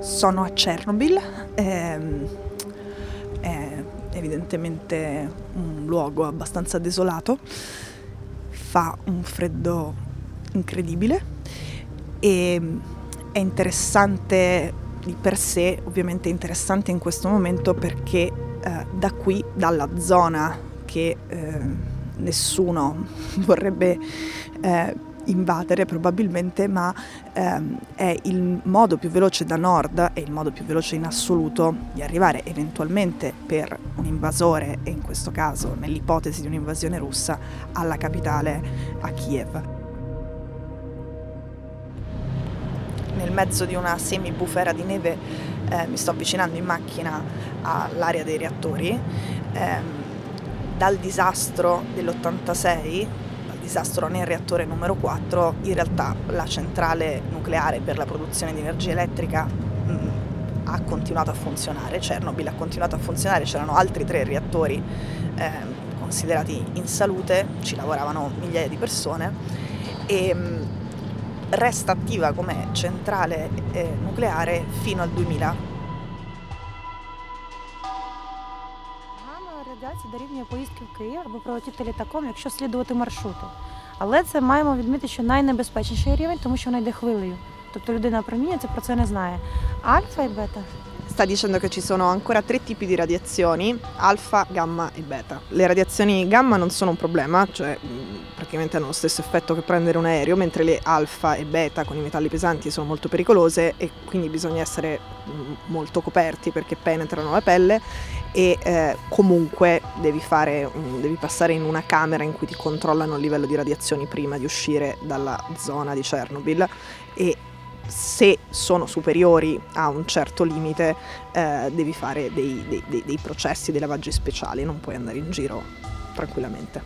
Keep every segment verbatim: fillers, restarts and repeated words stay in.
Sono a Chernobyl, ehm, è evidentemente un luogo abbastanza desolato, fa un freddo incredibile e è interessante di per sé, ovviamente interessante in questo momento perché eh, da qui, dalla zona che eh, nessuno vorrebbe eh, invadere probabilmente, ma ehm, è il modo più veloce da nord e il modo più veloce in assoluto di arrivare eventualmente per un invasore, e in questo caso nell'ipotesi di un'invasione russa, alla capitale, a Kiev. Nel mezzo di una semibufera di neve eh, mi sto avvicinando in macchina all'area dei reattori. Ehm, dal disastro dell'ottantasei, disastro nel reattore numero quattro, in realtà la centrale nucleare per la produzione di energia elettrica mh, ha continuato a funzionare, Chernobyl ha continuato a funzionare, c'erano altri tre reattori eh, considerati in salute, ci lavoravano migliaia di persone e mh, resta attiva come centrale eh, nucleare fino al duemila. Дорівнює поїздки в Київ або прилетіти літаком, якщо слідувати маршруту. Але це маємо відмітити, що найнебезпечніший рівень, тому що вона йде хвилею. Тобто людина при мені це про це не знає. Альфа і бета. Sta dicendo che ci sono ancora tre tipi di radiazioni, alfa, gamma e beta. Le radiazioni gamma non sono un problema, cioè praticamente hanno lo stesso effetto che prendere un aereo, mentre le alfa e beta con i metalli pesanti sono molto pericolose e quindi bisogna essere molto coperti perché penetrano la pelle e eh, comunque devi, fare, devi passare in una camera in cui ti controllano il livello di radiazioni prima di uscire dalla zona di Chernobyl e se sono superiori a un certo limite eh, devi fare dei, dei, dei, dei processi, dei lavaggi speciali, non puoi andare in giro tranquillamente.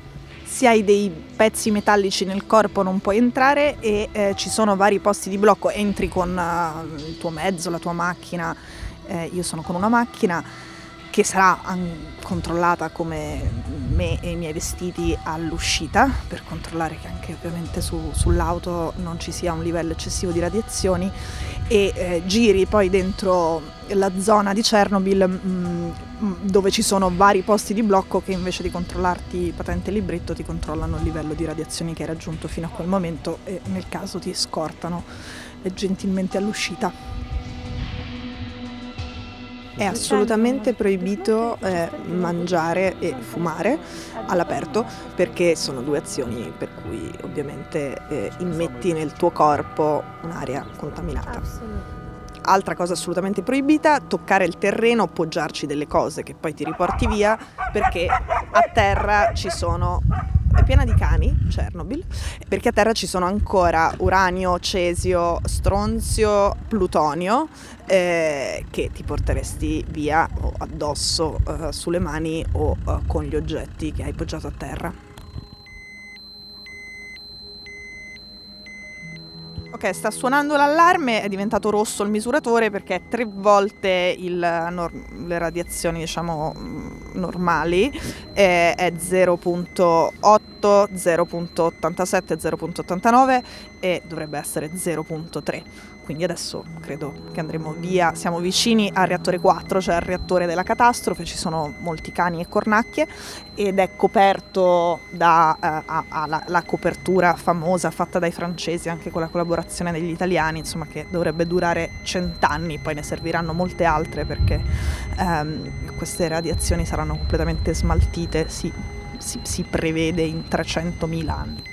Se hai dei pezzi metallici nel corpo non puoi entrare e eh, ci sono vari posti di blocco, entri con uh, il tuo mezzo, la tua macchina, eh, io sono con una macchina che sarà an- controllata come me e i miei vestiti all'uscita, per controllare che anche ovviamente su, sull'auto non ci sia un livello eccessivo di radiazioni, e eh, giri poi dentro la zona di Chernobyl mh, dove ci sono vari posti di blocco che invece di controllarti patente e libretto ti controllano il livello di radiazioni che hai raggiunto fino a quel momento e nel caso ti scortano eh, gentilmente all'uscita. È assolutamente proibito eh, mangiare e fumare all'aperto perché sono due azioni per cui ovviamente eh, immetti nel tuo corpo un'aria contaminata. Altra cosa assolutamente proibita, toccare il terreno, poggiarci delle cose che poi ti riporti via perché a terra ci sono... È piena di cani, Chernobyl, perché a terra ci sono ancora uranio, cesio, stronzio, plutonio eh, che ti porteresti via o addosso eh, sulle mani o eh, con gli oggetti che hai poggiato a terra. Ok, sta suonando l'allarme, è diventato rosso il misuratore perché è tre volte il, nor- le radiazioni diciamo normali, eh, è zero virgola otto, zero virgola ottantasette, zero virgola ottantanove e dovrebbe essere zero virgola tre. Quindi adesso credo che andremo via, siamo vicini al reattore quattro, cioè al reattore della catastrofe, ci sono molti cani e cornacchie ed è coperto da eh, a, a, la, la copertura famosa fatta dai francesi anche con la collaborazione degli italiani, insomma, che dovrebbe durare cent'anni, poi ne serviranno molte altre perché ehm, queste radiazioni saranno completamente smaltite, si, si, si prevede in trecentomila anni.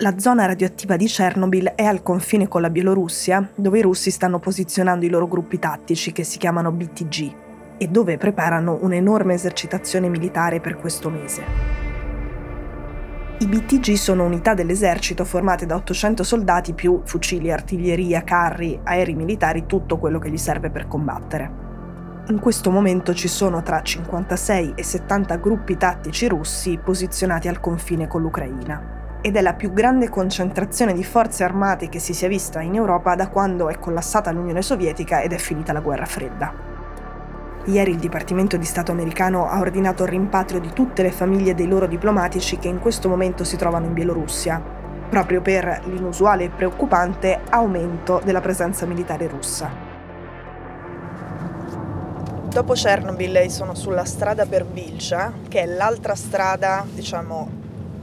La zona radioattiva di Chernobyl è al confine con la Bielorussia, dove i russi stanno posizionando i loro gruppi tattici che si chiamano B T G. E dove preparano un'enorme esercitazione militare per questo mese. I B T G sono unità dell'esercito formate da ottocento soldati più fucili, artiglieria, carri, aerei militari, tutto quello che gli serve per combattere. In questo momento ci sono tra cinquantasei e settanta gruppi tattici russi posizionati al confine con l'Ucraina. Ed è la più grande concentrazione di forze armate che si sia vista in Europa da quando è collassata l'Unione Sovietica ed è finita la Guerra Fredda. Ieri il Dipartimento di Stato americano ha ordinato il rimpatrio di tutte le famiglie dei loro diplomatici che in questo momento si trovano in Bielorussia, proprio per l'inusuale e preoccupante aumento della presenza militare russa. Dopo Chernobyl sono sulla strada per Vilcia, che è l'altra strada, diciamo,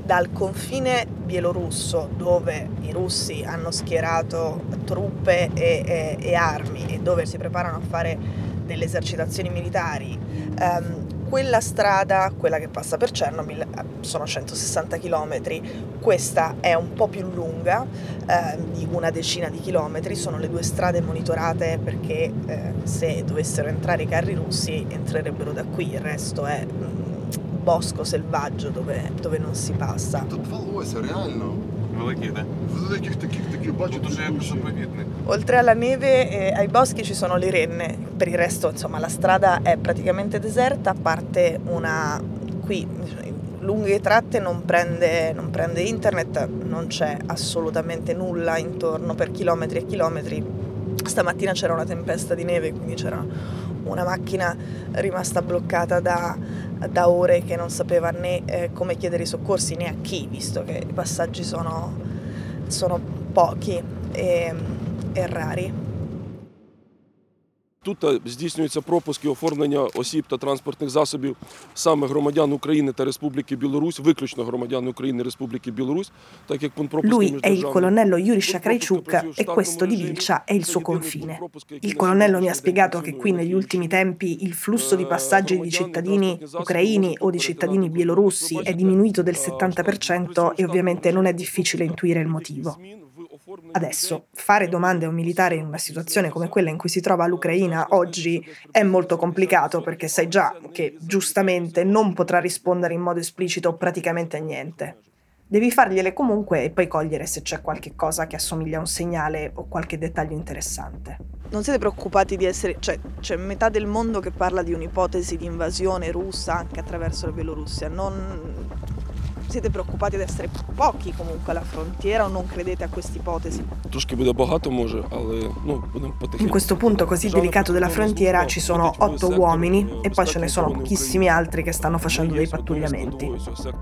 dal confine bielorusso, dove i russi hanno schierato truppe e, e, e armi e dove si preparano a fare delle esercitazioni militari. Um, quella strada, quella che passa per Chernobyl, sono centosessanta chilometri, questa è un po' più lunga, eh, di una decina di chilometri, sono le due strade monitorate perché eh, se dovessero entrare i carri russi entrerebbero da qui, il resto è mh, bosco selvaggio dove, dove non si passa. Oltre alla neve e ai boschi ci sono le renne, per il resto insomma la strada è praticamente deserta, a parte una qui lunghe tratte non prende, non prende internet, non c'è assolutamente nulla intorno per chilometri e chilometri. Stamattina c'era una tempesta di neve, quindi c'era una macchina rimasta bloccata da, da ore che non sapeva né eh, come chiedere i soccorsi né a chi, visto che i passaggi sono, sono pochi e, e rari. Тут здійснюється пропуск і оформлення осіб та транспортних засобів саме громадян України та Республіки Білорусь, виключно громадян України Республіки Білорусь, так як пункт пропуску між державами. Lui è il colonnello Yuri Shakhraychuk e questo di Vilcia è il suo confine. Il colonnello mi ha spiegato che qui negli ultimi tempi il flusso di passaggi di cittadini ucraini o di cittadini bielorussi è diminuito del settanta per cento e ovviamente non è difficile intuire il motivo. Adesso, fare domande a un militare in una situazione come quella in cui si trova l'Ucraina oggi è molto complicato perché sai già che, giustamente, non potrà rispondere in modo esplicito praticamente a niente. Devi fargliele comunque e poi cogliere se c'è qualche cosa che assomiglia a un segnale o qualche dettaglio interessante. Non siete preoccupati di essere... cioè, c'è metà del mondo che parla di un'ipotesi di invasione russa anche attraverso la Bielorussia, non... Siete preoccupati di essere pochi comunque alla frontiera o non credete a quest'ipotesi? In questo punto così delicato della frontiera ci sono otto uomini e poi ce ne sono pochissimi altri che stanno facendo dei pattugliamenti.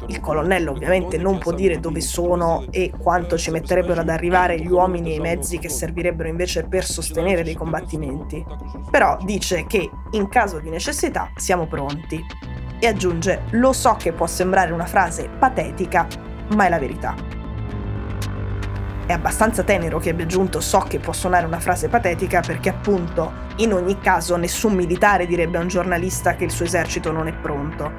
Il colonnello ovviamente non può dire dove sono e quanto ci metterebbero ad arrivare gli uomini e i mezzi che servirebbero invece per sostenere dei combattimenti. Però dice che in caso di necessità siamo pronti. E aggiunge, lo so che può sembrare una frase patetica, ma è la verità. È abbastanza tenero che abbia aggiunto so che può suonare una frase patetica perché appunto, in ogni caso, nessun militare direbbe a un giornalista che il suo esercito non è pronto.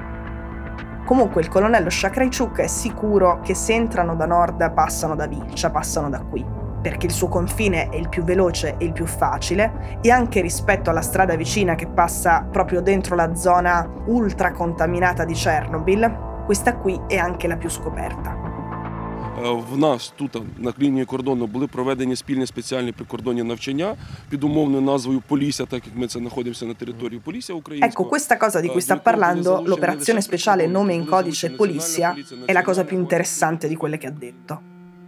Comunque il colonnello Shakhraychuk è sicuro che se entrano da nord passano da Vilcia, passano da qui, perché il suo confine è il più veloce e il più facile, e anche rispetto alla strada vicina che passa proprio dentro la zona ultra contaminata di Chernobyl, questa qui è anche la più scoperta. В нас тут на лінії кордону були проведені спільні спеціальні прикордонні навчання під умовною назвою Полісся, так як ми це знаходимося на території Полісся України. Ecco, questa cosa di cui sta parlando, l'operazione speciale nome in codice Polissia, è la cosa più interessante di quelle che ha detto.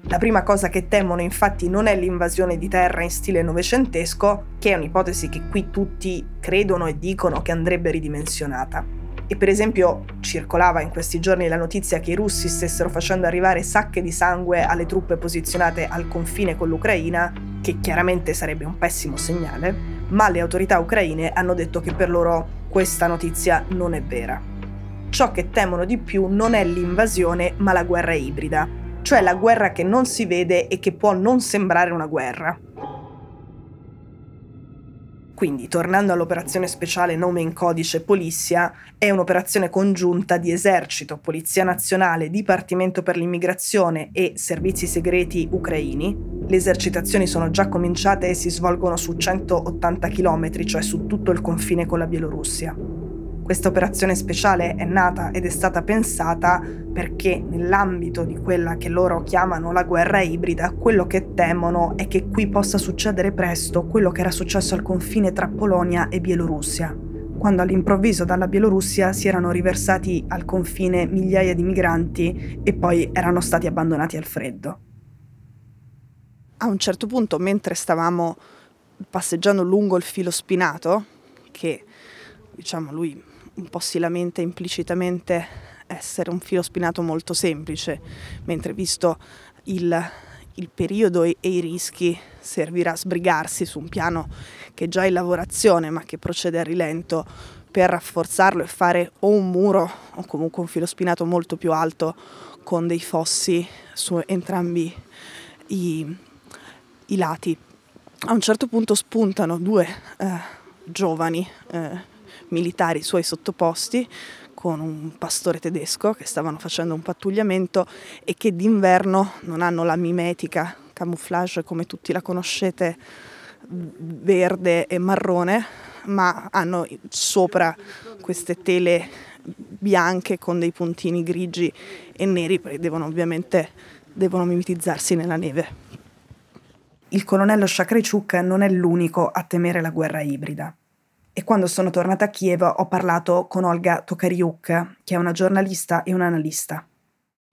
La prima cosa che temono infatti non è l'invasione di terra in stile novecentesco, che è un'ipotesi che qui tutti credono e dicono che andrebbe ridimensionata. E per esempio circolava in questi giorni la notizia che i russi stessero facendo arrivare sacche di sangue alle truppe posizionate al confine con l'Ucraina, che chiaramente sarebbe un pessimo segnale, ma le autorità ucraine hanno detto che per loro questa notizia non è vera. Ciò che temono di più non è l'invasione, ma la guerra ibrida, cioè la guerra che non si vede e che può non sembrare una guerra. Quindi, tornando all'operazione speciale nome in codice Polissia, è un'operazione congiunta di esercito, Polizia Nazionale, Dipartimento per l'Immigrazione e Servizi Segreti ucraini. Le esercitazioni sono già cominciate e si svolgono su centottanta chilometri, cioè su tutto il confine con la Bielorussia. Questa operazione speciale è nata ed è stata pensata perché nell'ambito di quella che loro chiamano la guerra ibrida, quello che temono è che qui possa succedere presto quello che era successo al confine tra Polonia e Bielorussia, quando all'improvviso dalla Bielorussia si erano riversati al confine migliaia di migranti e poi erano stati abbandonati al freddo. A un certo punto, mentre stavamo passeggiando lungo il filo spinato, che diciamo lui un po' si lamenta implicitamente essere un filo spinato molto semplice, mentre visto il, il periodo e, e i rischi servirà a sbrigarsi su un piano che già è in lavorazione ma che procede a rilento per rafforzarlo e fare o un muro o comunque un filo spinato molto più alto con dei fossi su entrambi i, i lati. A un certo punto spuntano due eh, giovani eh, militari suoi sottoposti con un pastore tedesco che stavano facendo un pattugliamento e che d'inverno non hanno la mimetica camouflage come tutti la conoscete verde e marrone, ma hanno sopra queste tele bianche con dei puntini grigi e neri perché devono ovviamente devono mimetizzarsi nella neve. Il colonnello Shakhraychuk non è l'unico a temere la guerra ibrida. E quando sono tornata a Kiev ho parlato con Olga Tokariuk, che è una giornalista e un analista.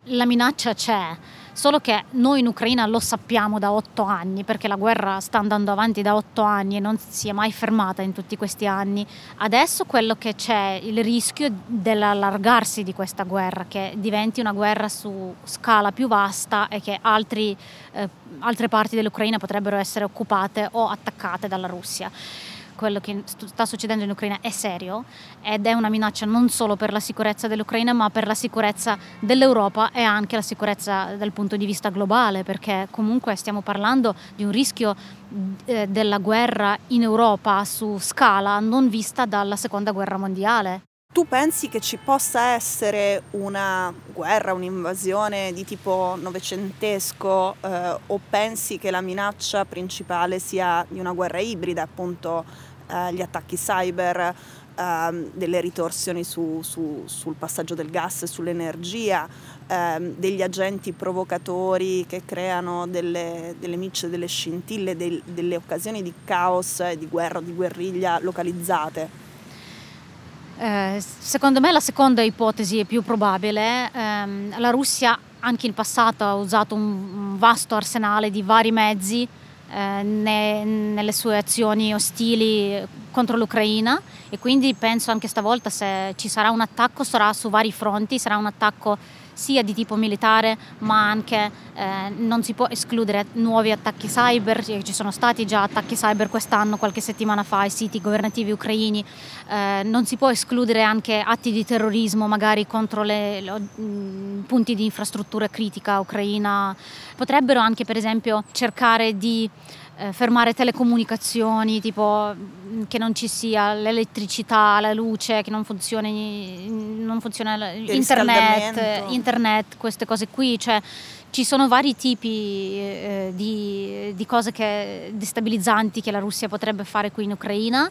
La minaccia c'è, solo che noi in Ucraina lo sappiamo da otto anni, perché la guerra sta andando avanti da otto anni e non si è mai fermata in tutti questi anni. Adesso quello che c'è, il rischio dell'allargarsi di questa guerra, che diventi una guerra su scala più vasta e che altri, eh, altre parti dell'Ucraina potrebbero essere occupate o attaccate dalla Russia. Quello che sta succedendo in Ucraina è serio ed è una minaccia non solo per la sicurezza dell'Ucraina ma per la sicurezza dell'Europa e anche la sicurezza dal punto di vista globale, perché comunque stiamo parlando di un rischio eh, della guerra in Europa su scala non vista dalla seconda guerra mondiale. Tu pensi che ci possa essere una guerra, un'invasione di tipo novecentesco eh, o pensi che la minaccia principale sia di una guerra ibrida, appunto eh, gli attacchi cyber, eh, delle ritorsioni su, su, sul passaggio del gas e sull'energia, eh, degli agenti provocatori che creano delle, delle micce, delle scintille, del, delle occasioni di caos e di guerra o di guerriglia localizzate? Eh, secondo me la seconda ipotesi è più probabile. Eh, la Russia anche in passato ha usato un, un vasto arsenale di vari mezzi eh, ne, nelle sue azioni ostili contro l'Ucraina e quindi penso anche stavolta se ci sarà un attacco sarà su vari fronti, sarà un attacco sia di tipo militare ma anche eh, non si può escludere nuovi attacchi cyber, ci sono stati già attacchi cyber quest'anno, qualche settimana fa, ai siti governativi ucraini, eh, non si può escludere anche atti di terrorismo magari contro le, le mh, punti di infrastruttura critica ucraina, potrebbero anche per esempio cercare di eh, fermare telecomunicazioni, tipo che non ci sia l'elettricità, la luce, che non funzioni, non funziona internet, internet, queste cose qui, cioè ci sono vari tipi eh, di, di cose che, destabilizzanti che la Russia potrebbe fare qui in Ucraina.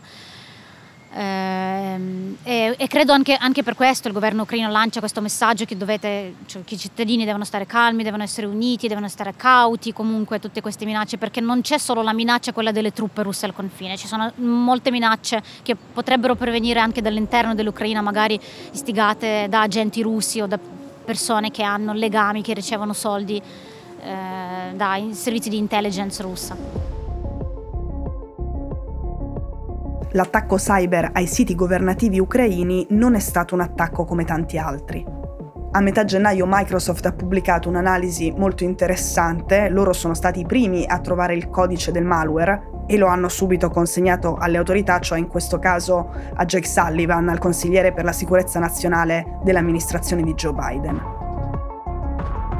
E, e credo anche, anche per questo il governo ucraino lancia questo messaggio che dovete, cioè, che i cittadini devono stare calmi, devono essere uniti, devono stare cauti comunque tutte queste minacce, perché non c'è solo la minaccia quella delle truppe russe al confine, ci sono molte minacce che potrebbero provenire anche dall'interno dell'Ucraina, magari istigate da agenti russi o da persone che hanno legami, che ricevono soldi eh, dai servizi di intelligence russa. L'attacco cyber ai siti governativi ucraini non è stato un attacco come tanti altri. A metà gennaio Microsoft ha pubblicato un'analisi molto interessante, loro sono stati i primi a trovare il codice del malware e lo hanno subito consegnato alle autorità, cioè in questo caso a Jake Sullivan, al consigliere per la sicurezza nazionale dell'amministrazione di Joe Biden.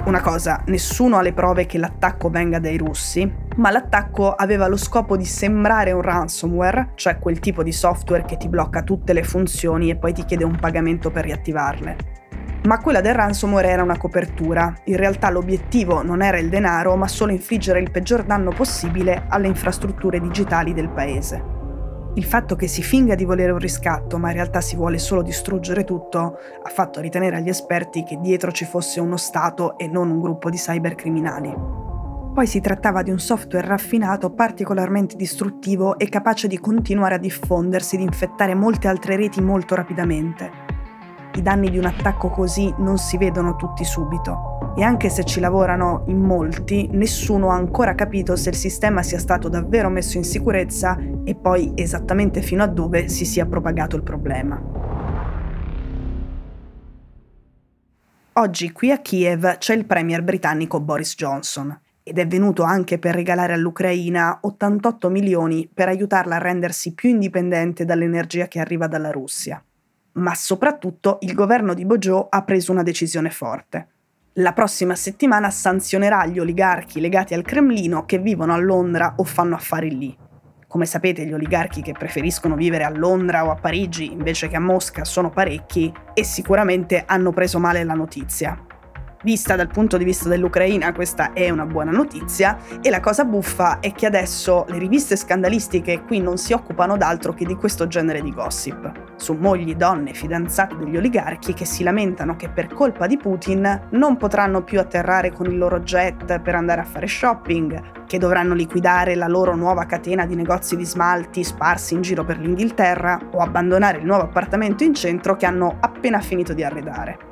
Una cosa, nessuno ha le prove che l'attacco venga dai russi, ma l'attacco aveva lo scopo di sembrare un ransomware, cioè quel tipo di software che ti blocca tutte le funzioni e poi ti chiede un pagamento per riattivarle. Ma quella del ransomware era una copertura. In realtà l'obiettivo non era il denaro, ma solo infliggere il peggior danno possibile alle infrastrutture digitali del paese. Il fatto che si finga di volere un riscatto, ma in realtà si vuole solo distruggere tutto, ha fatto ritenere agli esperti che dietro ci fosse uno Stato e non un gruppo di cybercriminali. Poi si trattava di un software raffinato, particolarmente distruttivo e capace di continuare a diffondersi, di infettare molte altre reti molto rapidamente. I danni di un attacco così non si vedono tutti subito. E anche se ci lavorano in molti, nessuno ha ancora capito se il sistema sia stato davvero messo in sicurezza e poi esattamente fino a dove si sia propagato il problema. Oggi qui a Kiev c'è il premier britannico Boris Johnson ed è venuto anche per regalare all'Ucraina ottantotto milioni per aiutarla a rendersi più indipendente dall'energia che arriva dalla Russia. Ma soprattutto il governo di Bojo ha preso una decisione forte. La prossima settimana sanzionerà gli oligarchi legati al Cremlino che vivono a Londra o fanno affari lì. Come sapete, gli oligarchi che preferiscono vivere a Londra o a Parigi invece che a Mosca sono parecchi e sicuramente hanno preso male la notizia. Vista dal punto di vista dell'Ucraina, questa è una buona notizia e la cosa buffa è che adesso le riviste scandalistiche qui non si occupano d'altro che di questo genere di gossip, su mogli, donne, fidanzate degli oligarchi che si lamentano che per colpa di Putin non potranno più atterrare con il loro jet per andare a fare shopping, che dovranno liquidare la loro nuova catena di negozi di smalti sparsi in giro per l'Inghilterra o abbandonare il nuovo appartamento in centro che hanno appena finito di arredare.